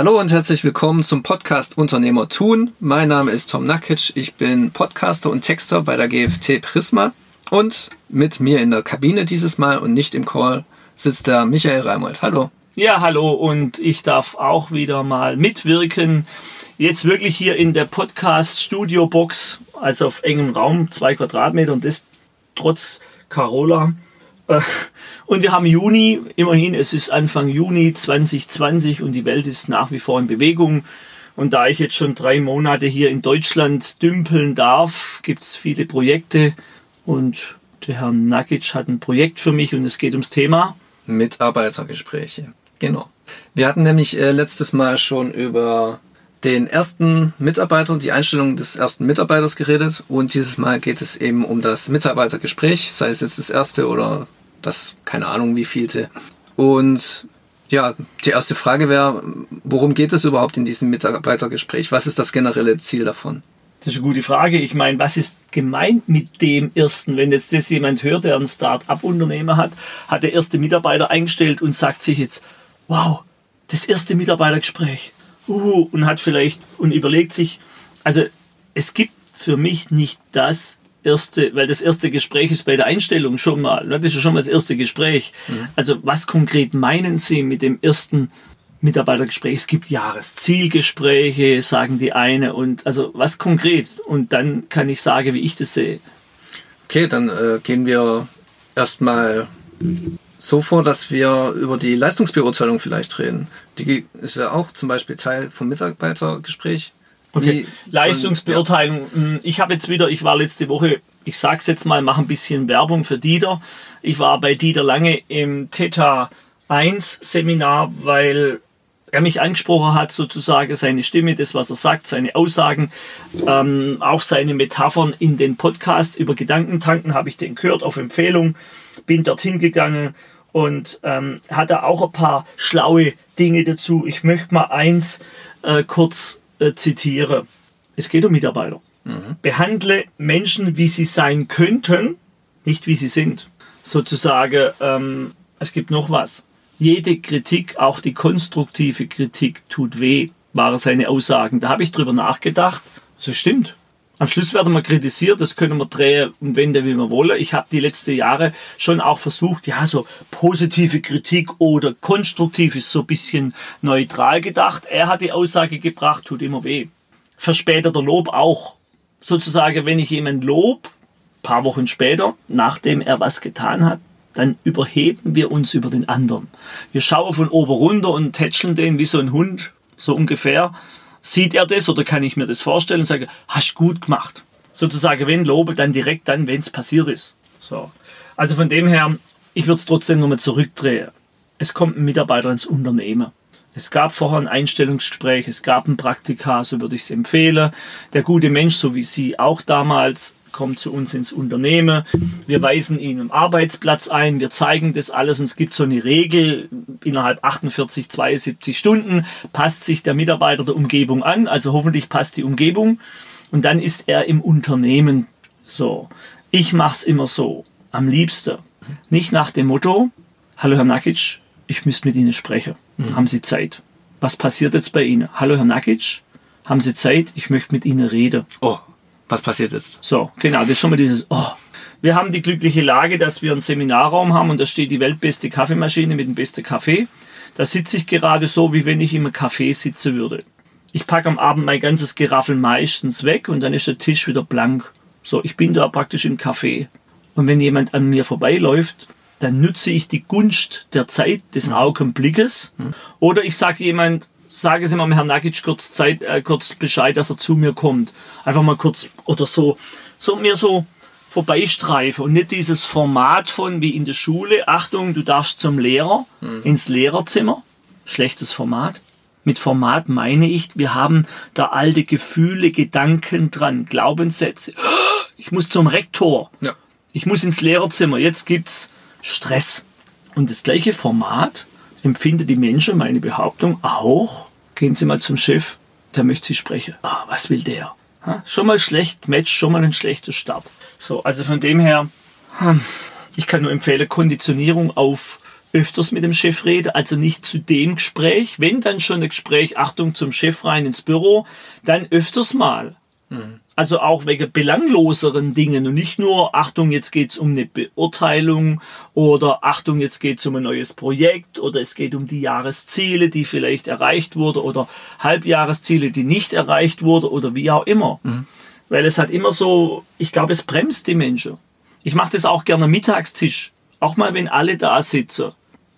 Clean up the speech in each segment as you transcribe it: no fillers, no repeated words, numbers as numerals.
Hallo und herzlich willkommen zum Podcast Unternehmer tun. Mein Name ist Tom Nakitsch, ich bin Podcaster und Texter bei der GFT Prisma und mit mir in der Kabine dieses Mal und nicht im Call sitzt der Michael Reimold. Hallo. Ja, hallo und ich darf auch wieder mal mitwirken. Jetzt wirklich hier in der Podcast-Studio-Box, also auf engem Raum, 2 Quadratmeter und das trotz Carola. Und wir haben Juni, immerhin, es ist Anfang Juni 2020 und die Welt ist nach wie vor in Bewegung. Und da ich jetzt schon 3 Monate hier in Deutschland dümpeln darf, gibt es viele Projekte. Und der Herr Nagic hat ein Projekt für mich und es geht ums Thema Mitarbeitergespräche. Genau. Wir hatten nämlich letztes Mal schon über den ersten Mitarbeiter und die Einstellung des ersten Mitarbeiters geredet. Und dieses Mal geht es eben um das Mitarbeitergespräch, sei es jetzt das erste oder das, keine Ahnung wievielte. Und ja, die erste Frage wäre, worum geht es überhaupt in diesem Mitarbeitergespräch? Was ist das generelle Ziel davon? Das ist eine gute Frage. Ich meine, was ist gemeint mit dem ersten? Wenn jetzt das jemand hört, der einen Start-up-Unternehmer hat, hat der erste Mitarbeiter eingestellt und sagt sich jetzt, wow, das erste Mitarbeitergespräch. Und hat vielleicht und überlegt sich, also es gibt für mich nicht das erste, weil das erste Gespräch ist bei der Einstellung schon mal, das ist ja schon mal das erste Gespräch. Mhm. Also was konkret meinen Sie mit dem ersten Mitarbeitergespräch? Es gibt Jahreszielgespräche, sagen die eine, und also was konkret? Und dann kann ich sagen, wie ich das sehe. Okay, dann gehen wir erstmal so vor, dass wir über die Leistungsbeurteilung vielleicht reden. Die ist ja auch zum Beispiel Teil vom Mitarbeitergespräch. Okay. Leistungsbeurteilung. Ja. Ich war letzte Woche, ich sag's jetzt mal, mache ein bisschen Werbung für Dieter. Ich war bei Dieter lange im Theta 1 Seminar, weil er mich angesprochen hat, sozusagen seine Stimme, das, was er sagt, seine Aussagen, auch seine Metaphern in den Podcasts über Gedankentanken, habe ich den gehört auf Empfehlung, bin dorthin gegangen und hat da auch ein paar schlaue Dinge dazu. Ich möchte mal eins kurz zitieren. Es geht um Mitarbeiter. Mhm. Behandle Menschen, wie sie sein könnten, nicht wie sie sind. Sozusagen, es gibt noch was. Jede Kritik, auch die konstruktive Kritik, tut weh, waren seine Aussagen. Da habe ich drüber nachgedacht. So stimmt. Am Schluss werden wir kritisiert, das können wir drehen und wenden, wie wir wollen. Ich habe die letzten Jahre schon auch versucht, ja, so positive Kritik oder konstruktiv ist so ein bisschen neutral gedacht. Er hat die Aussage gebracht, tut immer weh. Verspäteter Lob auch. Sozusagen, wenn ich jemanden lobe, ein paar Wochen später, nachdem er was getan hat, dann überheben wir uns über den anderen. Wir schauen von oben runter und tätscheln den wie so ein Hund, so ungefähr. Sieht er das oder kann ich mir das vorstellen und sage, hast gut gemacht. Sozusagen, wenn lobe, dann direkt dann, wenn es passiert ist. So. Also von dem her, ich würde es trotzdem nochmal zurückdrehen. Es kommt ein Mitarbeiter ins Unternehmen. Es gab vorher ein Einstellungsgespräch, es gab ein Praktika, so würde ich es empfehlen. Der gute Mensch, so wie Sie auch damals, kommt zu uns ins Unternehmen, wir weisen ihn am Arbeitsplatz ein, wir zeigen das alles und es gibt so eine Regel, innerhalb 48, 72 Stunden passt sich der Mitarbeiter der Umgebung an, also hoffentlich passt die Umgebung und dann ist er im Unternehmen. So, ich mache es immer so, am liebsten, nicht nach dem Motto, hallo Herr Nagic, ich müsste mit Ihnen sprechen, haben Sie Zeit? Was passiert jetzt bei Ihnen? Hallo Herr Nagic, haben Sie Zeit? Ich möchte mit Ihnen reden. Oh. Was passiert jetzt? So, genau, das ist schon mal dieses, oh. Wir haben die glückliche Lage, dass wir einen Seminarraum haben und da steht die weltbeste Kaffeemaschine mit dem besten Kaffee. Da sitze ich gerade so, wie wenn ich im Café sitzen würde. Ich packe am Abend mein ganzes Geraffel meistens weg und dann ist der Tisch wieder blank. So, ich bin da praktisch im Café. Und wenn jemand an mir vorbeiläuft, dann nütze ich die Gunst der Zeit, des Augenblickes. Oder ich sage es immer dem Herrn Nagic kurz Bescheid, dass er zu mir kommt. Einfach mal kurz oder so mir so vorbeistreifen und nicht dieses Format von wie in der Schule, Achtung, du darfst zum Lehrer, ins Lehrerzimmer. Schlechtes Format. Mit Format meine ich, wir haben da alte Gefühle, Gedanken dran, Glaubenssätze. Ich muss zum Rektor. Ja. Ich muss ins Lehrerzimmer. Jetzt gibt's Stress. Und das gleiche Format empfinden die Menschen, meine Behauptung, auch, gehen Sie mal zum Chef, der möchte Sie sprechen. Ah, was will der? Ha? Schon mal schlecht, Match, schon mal ein schlechter Start. So, also von dem her, ich kann nur empfehlen, Konditionierung auf öfters mit dem Chef rede, also nicht zu dem Gespräch, wenn dann schon ein Gespräch, Achtung, zum Chef rein ins Büro, dann öfters mal. Mhm. Also auch wegen belangloseren Dingen und nicht nur, Achtung, jetzt geht's um eine Beurteilung oder Achtung, jetzt geht's um ein neues Projekt oder es geht um die Jahresziele, die vielleicht erreicht wurden oder Halbjahresziele, die nicht erreicht wurden oder wie auch immer. Mhm. Weil es halt immer so, ich glaube, es bremst die Menschen. Ich mache das auch gerne am Mittagstisch, auch mal, wenn alle da sitzen.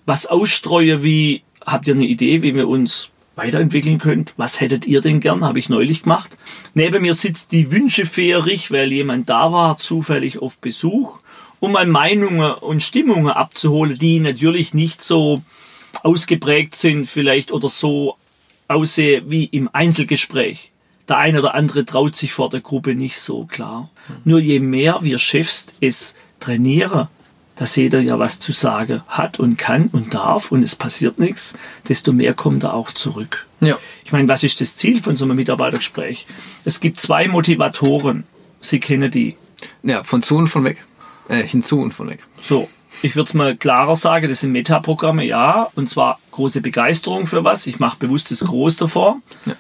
Was ausstreue wie, habt ihr eine Idee, wie wir uns weiterentwickeln könnt? Was hättet ihr denn gern? Habe ich neulich gemacht. Neben mir sitzt die Wünschefährig, weil jemand da war, zufällig auf Besuch, um mal Meinungen und Stimmungen abzuholen, die natürlich nicht so ausgeprägt sind vielleicht oder so aussehen wie im Einzelgespräch. Der eine oder andere traut sich vor der Gruppe nicht so klar. Nur je mehr wir Chefs es trainieren, dass jeder ja was zu sagen hat und kann und darf und es passiert nichts, desto mehr kommt er auch zurück. Ja. Ich meine, was ist das Ziel von so einem Mitarbeitergespräch? Es gibt zwei Motivatoren. Sie kennen die. Ja, von zu und von weg. Hinzu und von weg. So, ich würde es mal klarer sagen, das sind Metaprogramme, ja, und zwar große Begeisterung für was. Ich mache bewusstes Groß davor. Ja.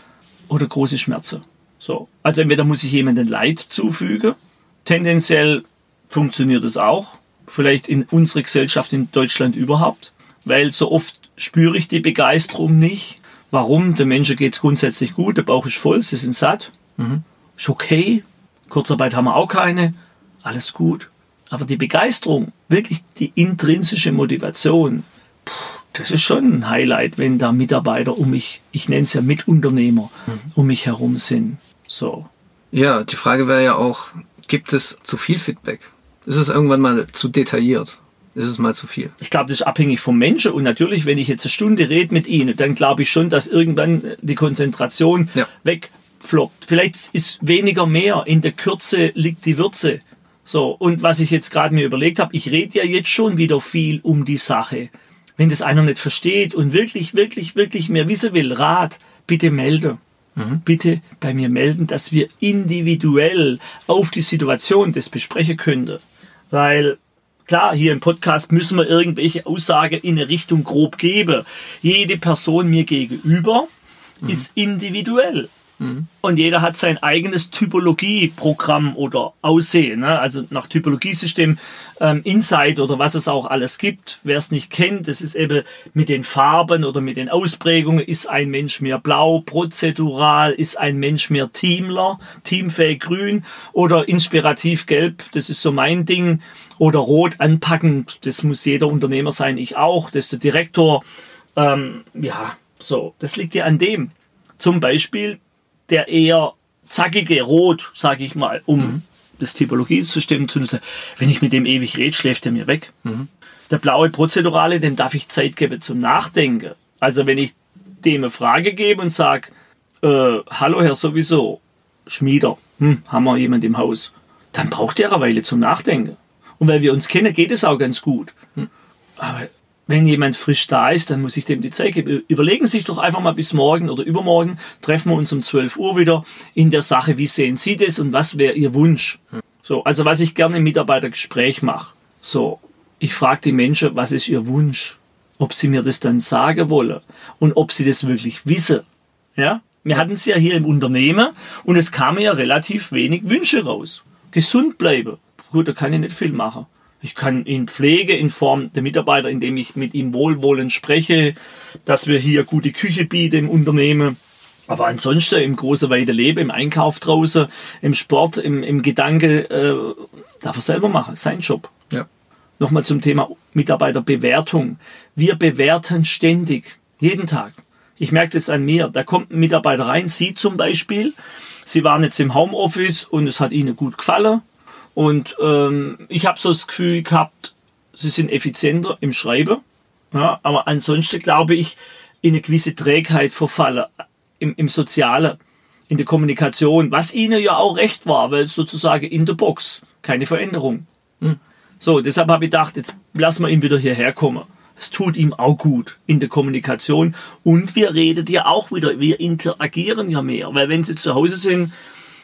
Oder große Schmerzen. So. Also entweder muss ich jemandem Leid zufügen, tendenziell funktioniert das auch, vielleicht in unserer Gesellschaft in Deutschland überhaupt, weil so oft spüre ich die Begeisterung nicht. Warum? Den Menschen geht es grundsätzlich gut, der Bauch ist voll, sie sind satt, ist okay, Kurzarbeit haben wir auch keine, alles gut. Aber die Begeisterung, wirklich die intrinsische Motivation, das ist schon ein Highlight, wenn da Mitarbeiter um mich, ich nenne es ja Mitunternehmer, um mich herum sind. So. Ja, die Frage wäre ja auch, gibt es zu viel Feedback? Ist es irgendwann mal zu detailliert? Ist es mal zu viel? Ich glaube, das ist abhängig vom Menschen. Und natürlich, wenn ich jetzt eine Stunde rede mit Ihnen, dann glaube ich schon, dass irgendwann die Konzentration wegfloppt. Vielleicht ist weniger mehr. In der Kürze liegt die Würze. So. Und was ich jetzt gerade mir überlegt habe, ich rede ja jetzt schon wieder viel um die Sache. Wenn das einer nicht versteht und wirklich mehr wissen will, Rat, bitte melden. Bitte bei mir melden, dass wir individuell auf die Situation das besprechen könnten. Weil, klar, hier im Podcast müssen wir irgendwelche Aussagen in eine Richtung grob geben. Jede Person mir gegenüber ist individuell. Und jeder hat sein eigenes Typologieprogramm oder Aussehen. Ne? Also nach Typologiesystem, Insight oder was es auch alles gibt. Wer es nicht kennt, das ist eben mit den Farben oder mit den Ausprägungen. Ist ein Mensch mehr blau, prozedural? Ist ein Mensch mehr Teamler, teamfähig grün oder inspirativ gelb? Das ist so mein Ding. Oder rot anpackend. Das muss jeder Unternehmer sein, ich auch. Das ist der Direktor. Ja, so. Das liegt ja an dem. Zum Beispiel der eher zackige Rot, sage ich mal, um das Typologiesystem zu nutzen. Wenn ich mit dem ewig rede, schläft er mir weg. Der blaue Prozedurale, dem darf ich Zeit geben zum Nachdenken. Also wenn ich dem eine Frage gebe und sage, hallo Herr sowieso, Schmieder, haben wir jemanden im Haus, dann braucht der eine Weile zum Nachdenken. Und weil wir uns kennen, geht es auch ganz gut. Aber wenn jemand frisch da ist, dann muss ich dem die Zeit geben. Überlegen Sie sich doch einfach mal bis morgen oder übermorgen, treffen wir uns um 12 Uhr wieder in der Sache, wie sehen Sie das und was wäre Ihr Wunsch? So, also was ich gerne im Mitarbeitergespräch mache, so, ich frage die Menschen, was ist Ihr Wunsch? Ob sie mir das dann sagen wollen und ob sie das wirklich wissen. Ja? Wir hatten es ja hier im Unternehmen und es kamen ja relativ wenig Wünsche raus. Gesund bleiben, gut, da kann ich nicht viel machen. Ich kann ihn pflegen in Form der Mitarbeiter, indem ich mit ihm wohlwollend spreche, dass wir hier gute Küche bieten im Unternehmen. Aber ansonsten im großen weiten Leben, im Einkauf draußen, im Sport, im Gedanke, darf er selber machen, sein Job. Ja. Nochmal zum Thema Mitarbeiterbewertung. Wir bewerten ständig, jeden Tag. Ich merke das an mir. Da kommt ein Mitarbeiter rein, Sie zum Beispiel, Sie waren jetzt im Homeoffice und es hat Ihnen gut gefallen. Und ich habe so das Gefühl gehabt, sie sind effizienter im Schreiben, ja, aber ansonsten glaube ich, in eine gewisse Trägheit verfallen, im Sozialen, in der Kommunikation, was ihnen ja auch recht war, weil sozusagen in der Box, keine Veränderung. So, deshalb habe ich gedacht, jetzt lassen wir ihn wieder hierher kommen. Es tut ihm auch gut in der Kommunikation und wir reden ja auch wieder, wir interagieren ja mehr, weil wenn sie zu Hause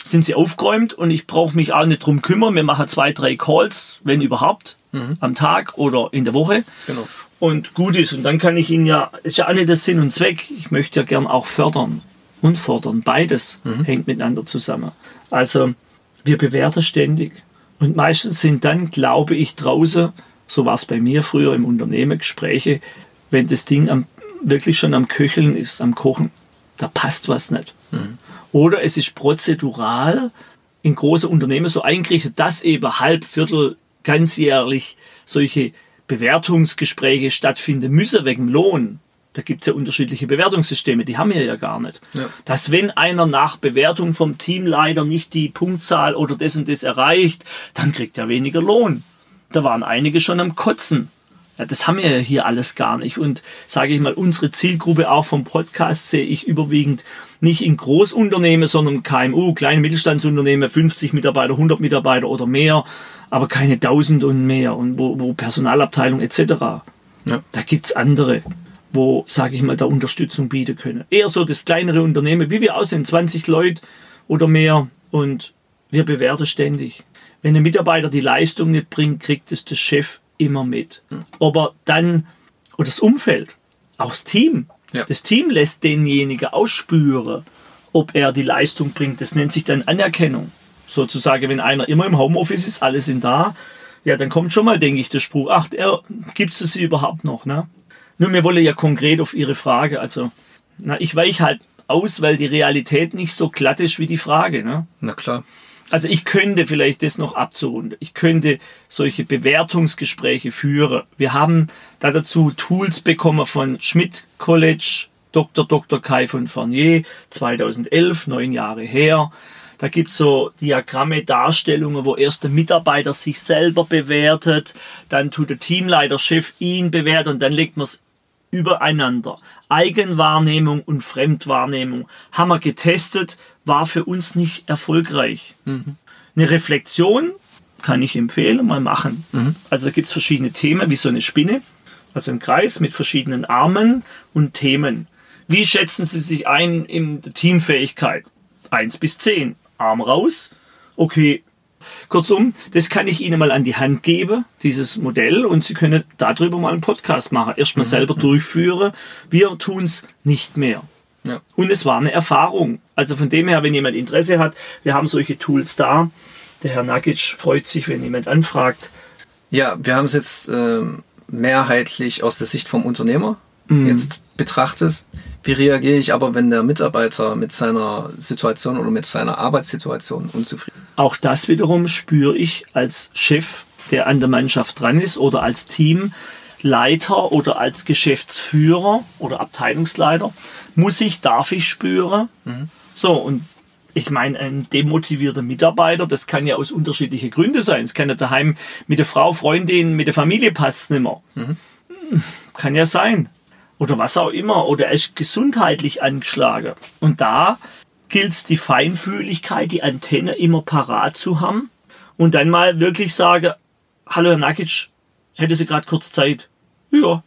sind sie aufgeräumt und ich brauche mich auch nicht drum kümmern. Wir machen 2-3 Calls, wenn überhaupt, am Tag oder in der Woche. Genau. und gut ist. Und dann kann ich ihn ja, ist ja alle das Sinn und Zweck. Ich möchte ja gern auch fördern und fordern. Beides hängt miteinander zusammen. Also wir bewerten ständig. Und meistens sind dann, glaube ich, draußen, so war es bei mir früher im Unternehmen, Gespräche, wenn das Ding wirklich schon am Köcheln ist, am Kochen, da passt was nicht. Mhm. Oder es ist prozedural in großen Unternehmen so eingerichtet, dass eben halb, viertel, ganzjährlich solche Bewertungsgespräche stattfinden müssen wegen dem Lohn. Da gibt es ja unterschiedliche Bewertungssysteme, die haben wir ja gar nicht. Ja. Dass wenn einer nach Bewertung vom Teamleiter nicht die Punktzahl oder das und das erreicht, dann kriegt er weniger Lohn. Da waren einige schon am Kotzen. Ja, das haben wir ja hier alles gar nicht. Und sage ich mal, unsere Zielgruppe auch vom Podcast sehe ich überwiegend nicht in Großunternehmen, sondern KMU, kleine Mittelstandsunternehmen, 50 Mitarbeiter, 100 Mitarbeiter oder mehr, aber keine 1000 und mehr. Und wo Personalabteilung etc. Ja. Da gibt es andere, wo, sage ich mal, da Unterstützung bieten können. Eher so das kleinere Unternehmen, wie wir aussehen, 20 Leute oder mehr, und wir bewerten ständig. Wenn ein Mitarbeiter die Leistung nicht bringt, kriegt es der Chef immer mit. Aber dann, oder das Umfeld, auch das Team, das Team lässt denjenigen ausspüren, ob er die Leistung bringt. Das nennt sich dann Anerkennung. Sozusagen, wenn einer immer im Homeoffice ist, alle sind da, ja, dann kommt schon mal, denke ich, der Spruch, ach, gibt es sie überhaupt noch, ne? Nur wir wollen ja konkret auf Ihre Frage, also na, ich weiche halt aus, weil die Realität nicht so glatt ist wie die Frage. Ne? Na klar. Also ich könnte vielleicht das noch abzurunden. Ich könnte solche Bewertungsgespräche führen. Wir haben da dazu Tools bekommen von Schmidt College, Dr. Kai von Fournier, 2011, 9 Jahre her. Da gibt's so Diagramme, Darstellungen, wo erst der Mitarbeiter sich selber bewertet, dann tut der Teamleiter, Chef ihn bewerten und dann legt man es übereinander. Eigenwahrnehmung und Fremdwahrnehmung haben wir getestet, war für uns nicht erfolgreich. Mhm. Eine Reflexion kann ich empfehlen, mal machen. Mhm. Also da gibt es verschiedene Themen, wie so eine Spinne, also ein Kreis mit verschiedenen Armen und Themen. Wie schätzen Sie sich ein in der Teamfähigkeit? 1 bis 10, Arm raus, okay. Kurzum, das kann ich Ihnen mal an die Hand geben, dieses Modell, und Sie können darüber mal einen Podcast machen. Erstmal selber durchführen. Wir tun es nicht mehr. Ja. Und es war eine Erfahrung. Also von dem her, wenn jemand Interesse hat, wir haben solche Tools da. Der Herr Nagic freut sich, wenn jemand anfragt. Ja, wir haben es jetzt mehrheitlich aus der Sicht vom Unternehmer jetzt betrachtet. Wie reagiere ich aber, wenn der Mitarbeiter mit seiner Situation oder mit seiner Arbeitssituation unzufrieden ist? Auch das wiederum spüre ich als Chef, der an der Mannschaft dran ist, oder als Teamleiter oder als Geschäftsführer oder Abteilungsleiter. Darf ich spüren? Mhm. So, und ich meine, ein demotivierter Mitarbeiter, das kann ja aus unterschiedlichen Gründen sein. Es kann ja daheim mit der Frau, Freundin, mit der Familie passt es nicht mehr. Mhm. Kann ja sein. Oder was auch immer, oder er ist gesundheitlich angeschlagen. Und da gilt es, die Feinfühligkeit, die Antenne immer parat zu haben und dann mal wirklich sagen, hallo Herr Nagic, hätte Sie gerade kurz Zeit? Ja.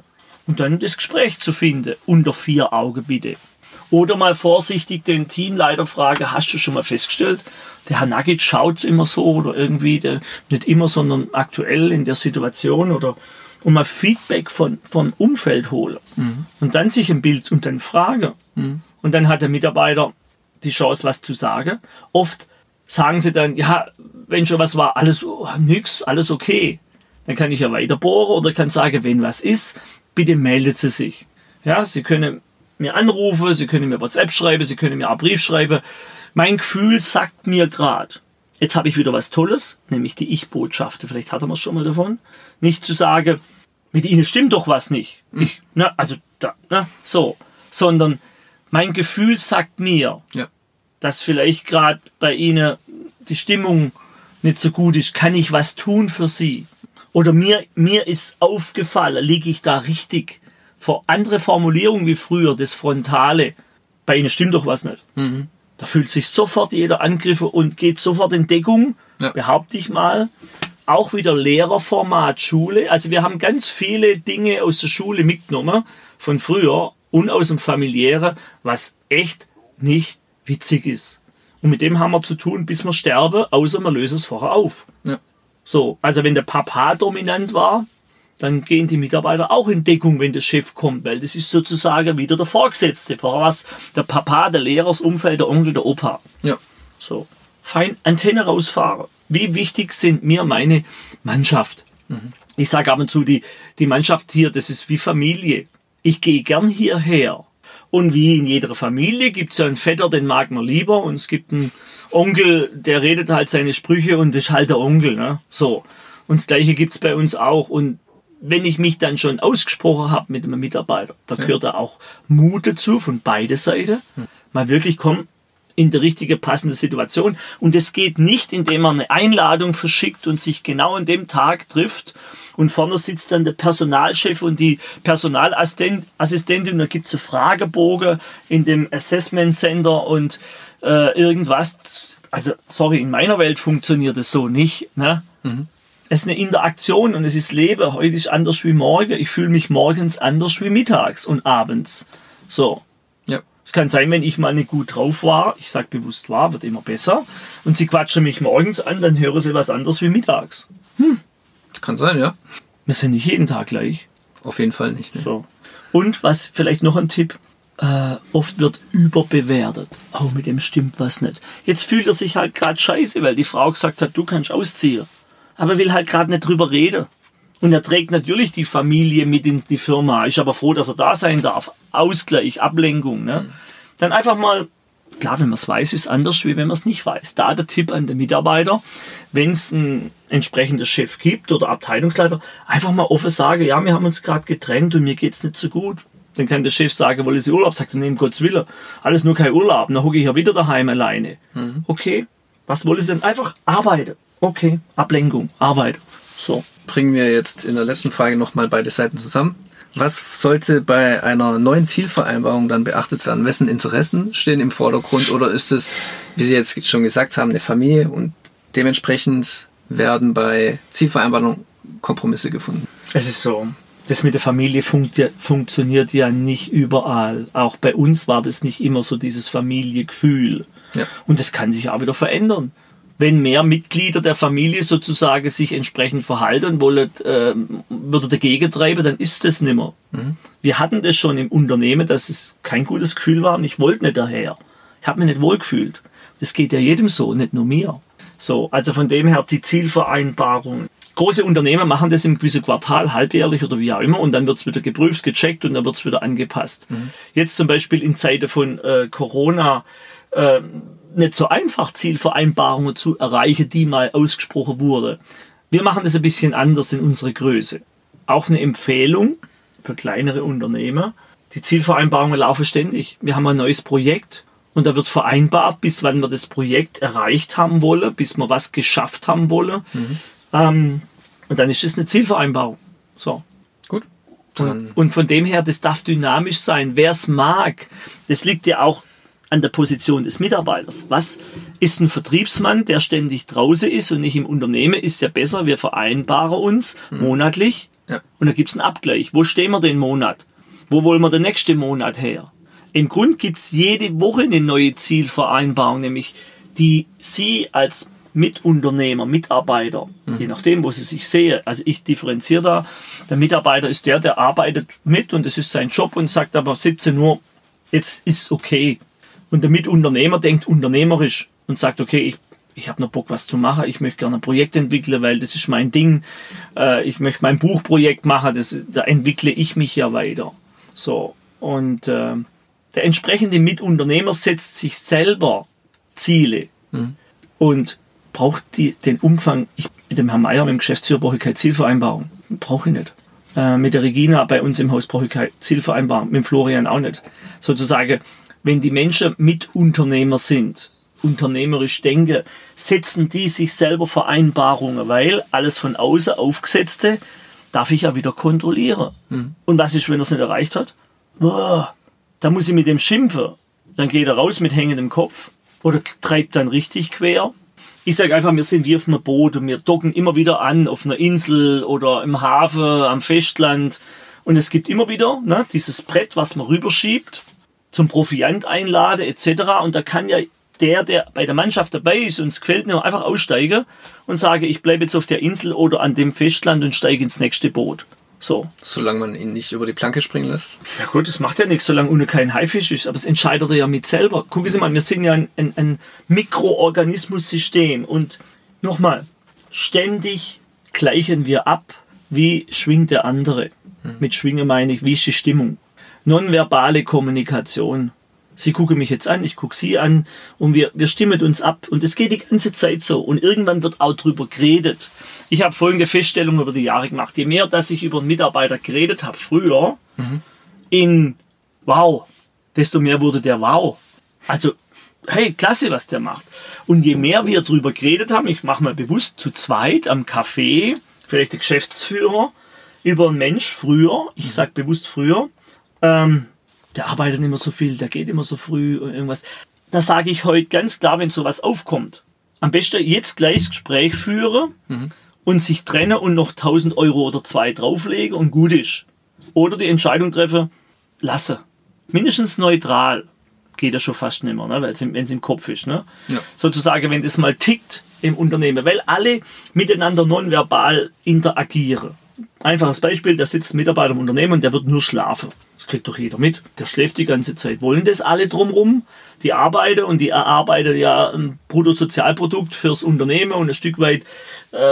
Und dann das Gespräch zu finden, unter 4 Augen bitte. Oder mal vorsichtig den Teamleiter fragen, hast du schon mal festgestellt, der Herr Nagic schaut immer so oder irgendwie, nicht immer, sondern aktuell in der Situation, oder... Und mal Feedback vom Umfeld holen. Mhm. Und dann sich ein Bild und dann fragen. Mhm. Und dann hat der Mitarbeiter die Chance, was zu sagen. Oft sagen sie dann, ja, wenn schon was war, alles nix, alles okay. Dann kann ich ja weiter bohren oder kann sagen, wenn was ist, bitte meldet Sie sich. Ja, Sie können mir anrufen, Sie können mir WhatsApp schreiben, Sie können mir einen Brief schreiben. Mein Gefühl sagt mir gerade, jetzt habe ich wieder was Tolles, nämlich die Ich-Botschaften. Vielleicht hatten wir es schon mal davon. Nicht zu sagen, mit Ihnen stimmt doch was nicht. Sondern mein Gefühl sagt mir, dass vielleicht gerade bei Ihnen die Stimmung nicht so gut ist. Kann ich was tun für Sie? Oder mir ist aufgefallen, liege ich da richtig? Vor andere Formulierung wie früher, das Frontale. Bei Ihnen stimmt doch was nicht. Mhm. Da fühlt sich sofort jeder angegriffen und geht sofort in Deckung, behaupte ich mal. Auch wieder Lehrerformat, Schule. Also wir haben ganz viele Dinge aus der Schule mitgenommen, von früher und aus dem Familiären, was echt nicht witzig ist. Und mit dem haben wir zu tun, bis wir sterben, außer wir lösen es vorher auf. Ja. So, also wenn der Papa dominant war, dann gehen die Mitarbeiter auch in Deckung, wenn der Chef kommt, weil das ist sozusagen wieder der Vorgesetzte. Vorher war es der Papa, der Lehrer, das Umfeld, der Onkel, der Opa. Ja. So, fein, Antenne rausfahren. Wie wichtig sind mir meine Mannschaft? Mhm. Ich sage ab und zu, die Mannschaft hier, das ist wie Familie. Ich gehe gern hierher. Und wie in jeder Familie gibt es ja einen Vetter, den mag man lieber, und es gibt einen Onkel, der redet halt seine Sprüche und ist halt der Onkel, ne? So. Und das Gleiche gibt's bei uns auch. Und wenn ich mich dann schon ausgesprochen habe mit einem Mitarbeiter, da gehört da auch Mut dazu von beide Seiten. Mal wirklich kommen in die richtige, passende Situation. Und es geht nicht, indem man eine Einladung verschickt und sich genau an dem Tag trifft. Und vorne sitzt dann der Personalchef und die Personalassistentin. Und da gibt es einen Fragebogen in dem Assessment Center und irgendwas. Also, sorry, in meiner Welt funktioniert das so nicht. Ne? Mhm. Es ist eine Interaktion und es ist Leben. Heute ist anders wie morgen. Ich fühle mich morgens anders wie mittags und abends. So. Es kann sein, wenn ich mal nicht gut drauf war, ich sage bewusst war, wird immer besser, und sie quatschen mich morgens an, dann höre sie was anderes wie mittags. Kann sein, ja. Wir sind nicht jeden Tag gleich. Auf jeden Fall nicht. Ne? So. Und was vielleicht noch ein Tipp, oft wird überbewertet. Oh, mit dem stimmt was nicht. Jetzt fühlt er sich halt gerade scheiße, weil die Frau gesagt hat, du kannst ausziehen. Aber will halt gerade nicht drüber reden. Und er trägt natürlich die Familie mit in die Firma. Ich bin aber froh, dass er da sein darf. Ausgleich, Ablenkung. Ne? Dann einfach mal, klar, wenn man es weiß, ist es anders, wie wenn man es nicht weiß. Da der Tipp an den Mitarbeiter, wenn es einen entsprechenden Chef gibt oder Abteilungsleiter, einfach mal offen sagen, ja, wir haben uns gerade getrennt und mir geht's nicht so gut. Dann kann der Chef sagen, wollen Sie Urlaub? Sagt er, nehmen Gottes Willen. Alles nur kein Urlaub. Dann hocke ich ja wieder daheim alleine. Mhm. Okay, was wollen Sie denn? Einfach arbeiten. Okay, Ablenkung, Arbeit. So. Bringen wir jetzt in der letzten Frage nochmal beide Seiten zusammen. Was sollte bei einer neuen Zielvereinbarung dann beachtet werden? Wessen Interessen stehen im Vordergrund, oder ist es, wie Sie jetzt schon gesagt haben, eine Familie, und dementsprechend werden bei Zielvereinbarungen Kompromisse gefunden? Es ist so, das mit der Familie funktioniert ja nicht überall. Auch bei uns war das nicht immer so dieses Familiengefühl. Ja. Und das kann sich auch wieder verändern. Wenn mehr Mitglieder der Familie sozusagen sich entsprechend verhalten wollen, würde dagegen treiben, dann ist das nimmer. Mhm. Wir hatten das schon im Unternehmen, dass es kein gutes Gefühl war und ich wollte nicht daher. Ich habe mich nicht wohl gefühlt. Das geht ja jedem so, nicht nur mir. So, also von dem her die Zielvereinbarung. Große Unternehmen machen das im gewissen Quartal, halbjährlich oder wie auch immer, und dann wird es wieder geprüft, gecheckt und dann wird es wieder angepasst. Mhm. Jetzt zum Beispiel in Zeiten von Corona nicht so einfach, Zielvereinbarungen zu erreichen, die mal ausgesprochen wurde. Wir machen das ein bisschen anders in unserer Größe. Auch eine Empfehlung für kleinere Unternehmer. Die Zielvereinbarungen laufen ständig. Wir haben ein neues Projekt und da wird vereinbart, bis wann wir das Projekt erreicht haben wollen, bis wir was geschafft haben wollen. Mhm. Und dann ist das eine Zielvereinbarung. So. Gut. Und von dem her, das darf dynamisch sein. Wer es mag, das liegt ja auch an der Position des Mitarbeiters. Was ist ein Vertriebsmann, der ständig draußen ist und nicht im Unternehmen, ist ja besser. Wir vereinbaren uns monatlich, ja, und da gibt es einen Abgleich. Wo stehen wir den Monat? Wo wollen wir den nächsten Monat her? Im Grund gibt es jede Woche eine neue Zielvereinbarung, nämlich die Sie als Mitunternehmer, Mitarbeiter, je nachdem, wo Sie sich sehen. Also ich differenziere da. Der Mitarbeiter ist der arbeitet mit und das ist sein Job und sagt aber 17 Uhr, jetzt ist okay. Und der Mitunternehmer denkt unternehmerisch und sagt, okay, ich habe noch Bock, was zu machen. Ich möchte gerne ein Projekt entwickeln, weil das ist mein Ding. Ich möchte mein Buchprojekt machen, da entwickle ich mich ja weiter. So. Und der entsprechende Mitunternehmer setzt sich selber Ziele und braucht den Umfang. Mit dem Herrn Meier, mit dem Geschäftsführer, brauche ich keine Zielvereinbarung. Brauche ich nicht. Mit der Regina bei uns im Haus brauche ich keine Zielvereinbarung. Mit dem Florian auch nicht. Sozusagen, wenn die Menschen Mitunternehmer sind, unternehmerisch denken, setzen die sich selber Vereinbarungen, weil alles von außen Aufgesetzte darf ich ja wieder kontrollieren. Und was ist, wenn er es nicht erreicht hat? Boah, da muss ich mit dem schimpfen. Dann geht er raus mit hängendem Kopf oder treibt dann richtig quer. Ich sage einfach, wir sind wie auf einem Boot und wir docken immer wieder an, auf einer Insel oder im Hafen, am Festland. Und es gibt immer wieder dieses Brett, was man rüberschiebt, zum Proviant einladen etc. Und da kann ja der bei der Mannschaft dabei ist und es gefällt mir, einfach aussteigen und sage, ich bleibe jetzt auf der Insel oder an dem Festland und steige ins nächste Boot. So. Solange man ihn nicht über die Planke springen lässt? Ja gut, das macht ja nichts, solange ohne kein Haifisch ist. Aber das entscheidet er ja mit selber. Gucken Sie mal, wir sind ja ein Mikroorganismussystem. Und nochmal, ständig gleichen wir ab, wie schwingt der andere. Mit Schwinge meine ich, wie ist die Stimmung? Nonverbale Kommunikation. Sie gucken mich jetzt an, ich gucke Sie an und wir stimmen uns ab. Und es geht die ganze Zeit so. Und irgendwann wird auch drüber geredet. Ich habe folgende Feststellung über die Jahre gemacht. Je mehr, dass ich über einen Mitarbeiter geredet habe früher, in wow, desto mehr wurde der wow. Also, hey, klasse, was der macht. Und je mehr wir drüber geredet haben, ich mache mal bewusst zu zweit am Café, vielleicht der Geschäftsführer, über einen Mensch früher, ich sage bewusst früher, der arbeitet nicht mehr so viel, der geht immer so früh und irgendwas. Da sage ich heute ganz klar, wenn sowas aufkommt, am besten jetzt gleich das Gespräch führen und sich trennen und noch 1.000 Euro oder 2 drauflegen und gut ist. Oder die Entscheidung treffen, lassen. Mindestens neutral. Geht ja schon fast nicht mehr, ne? Wenn es im Kopf ist. Ne? Ja. Sozusagen, wenn das mal tickt im Unternehmen, weil alle miteinander nonverbal interagieren. Einfaches Beispiel, da sitzt ein Mitarbeiter im Unternehmen und der wird nur schlafen. Das kriegt doch jeder mit. Der schläft die ganze Zeit. Wollen das alle drumherum? Die arbeiten und die erarbeiten ja ein Bruttosozialprodukt fürs Unternehmen und ein Stück weit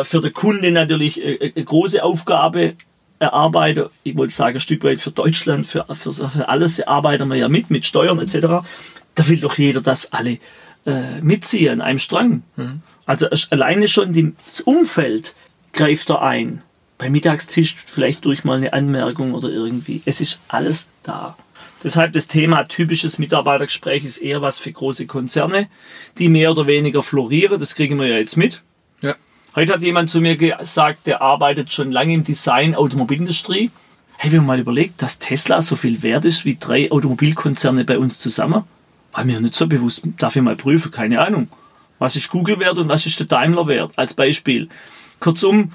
für den Kunde natürlich eine große Aufgabe erarbeiten. Ich wollte sagen, ein Stück weit für Deutschland, für alles arbeiten wir ja mit Steuern etc. Da will doch jeder, dass alle mitziehen an einem Strang. Also alleine schon das Umfeld greift da ein. Beim Mittagstisch vielleicht durch mal eine Anmerkung oder irgendwie. Es ist alles da. Deshalb das Thema typisches Mitarbeitergespräch ist eher was für große Konzerne, die mehr oder weniger florieren. Das kriegen wir ja jetzt mit. Ja. Heute hat jemand zu mir gesagt, der arbeitet schon lange im Design Automobilindustrie. Hey, wir haben mal überlegt, dass Tesla so viel wert ist wie 3 Automobilkonzerne bei uns zusammen. War mir nicht so bewusst. Darf ich mal prüfen? Keine Ahnung. Was ist Google wert und was ist der Daimler wert? Als Beispiel. Kurzum,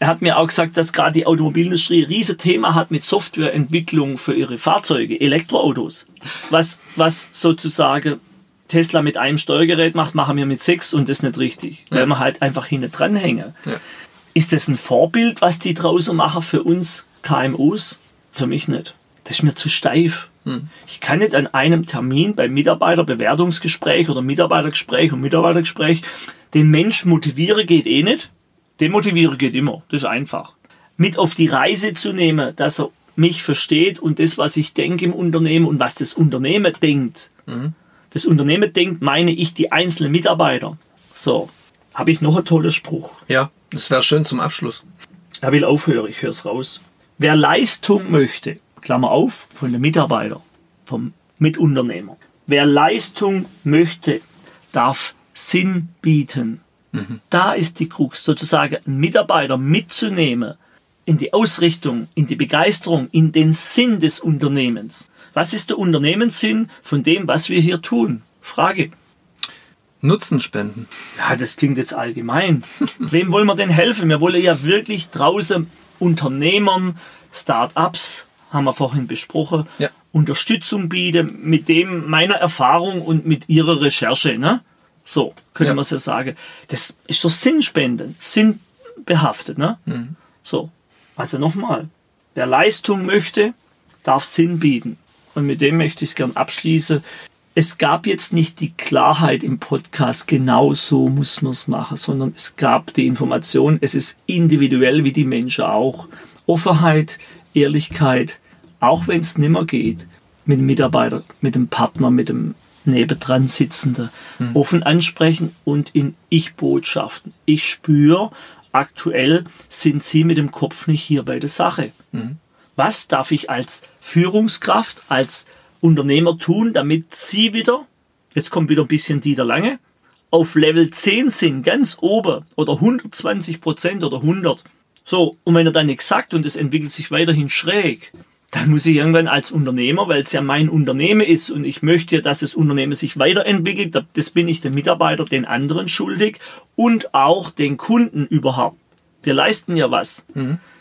er hat mir auch gesagt, dass gerade die Automobilindustrie ein Riesenthema hat mit Softwareentwicklung für ihre Fahrzeuge, Elektroautos. Was sozusagen Tesla mit einem Steuergerät macht, machen wir mit 6 und das nicht richtig, weil wir halt einfach hinten dranhängen. Ja. Ist das ein Vorbild, was die draußen machen für uns KMUs? Für mich nicht. Das ist mir zu steif. Ich kann nicht an einem Termin beim Mitarbeiterbewertungsgespräch oder Mitarbeitergespräch und Mitarbeitergespräch den Menschen motivieren, geht eh nicht. Demotivieren geht immer, das ist einfach. Mit auf die Reise zu nehmen, dass er mich versteht und das, was ich denke im Unternehmen und was das Unternehmen denkt. Das Unternehmen denkt, meine ich, die einzelnen Mitarbeiter. So, habe ich noch einen tollen Spruch. Ja, das wäre schön zum Abschluss. Er will aufhören, ich höre es raus. Wer Leistung möchte, Klammer auf, von den Mitarbeitern, vom Mitunternehmer. Wer Leistung möchte, darf Sinn bieten. Da ist die Krux, sozusagen einen Mitarbeiter mitzunehmen in die Ausrichtung, in die Begeisterung, in den Sinn des Unternehmens. Was ist der Unternehmenssinn von dem, was wir hier tun? Frage. Nutzen spenden. Ja, das klingt jetzt allgemein. Wem wollen wir denn helfen? Wir wollen ja wirklich draußen Unternehmern, Start-ups, haben wir vorhin besprochen, Unterstützung bieten mit dem meiner Erfahrung und mit ihrer Recherche, ne? So, können wir es ja sagen. Das ist doch Sinnspenden, sinnbehaftet. Ne? So, also nochmal, wer Leistung möchte, darf Sinn bieten. Und mit dem möchte ich es gern abschließen. Es gab jetzt nicht die Klarheit im Podcast, genau so muss man es machen, sondern es gab die Information, es ist individuell wie die Menschen auch. Offenheit, Ehrlichkeit, auch wenn es nimmer geht, mit dem Mitarbeiter, mit dem Partner, mit dem nebendran Sitzende, offen ansprechen und in Ich-Botschaften. Ich spüre, aktuell sind Sie mit dem Kopf nicht hier bei der Sache. Was darf ich als Führungskraft, als Unternehmer tun, damit Sie wieder, jetzt kommt wieder ein bisschen Dieter Lange, auf Level 10 sind, ganz oben, oder 120% oder 100. So, und wenn er dann nichts sagt und es entwickelt sich weiterhin schräg, dann muss ich irgendwann als Unternehmer, weil es ja mein Unternehmen ist und ich möchte ja, dass das Unternehmen sich weiterentwickelt, das bin ich dem Mitarbeiter, den anderen schuldig und auch den Kunden überhaupt. Wir leisten ja was.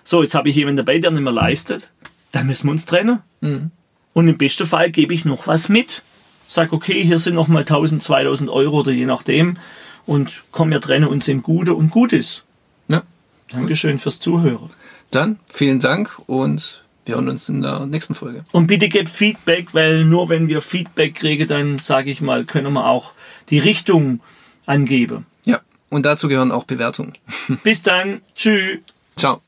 So, jetzt habe ich jemanden dabei, der nicht mehr leistet. Dann müssen wir uns trennen. Und im besten Fall gebe ich noch was mit. Sag, okay, hier sind nochmal 1.000, 2.000 Euro oder je nachdem. Und komm, wir trennen uns im Gute und gut ist. Ja. Dankeschön fürs Zuhören. Dann vielen Dank und wir hören uns in der nächsten Folge. Und bitte gebt Feedback, weil nur wenn wir Feedback kriegen, dann sage ich mal, können wir auch die Richtung angeben. Ja, und dazu gehören auch Bewertungen. Bis dann. Tschüss. Ciao.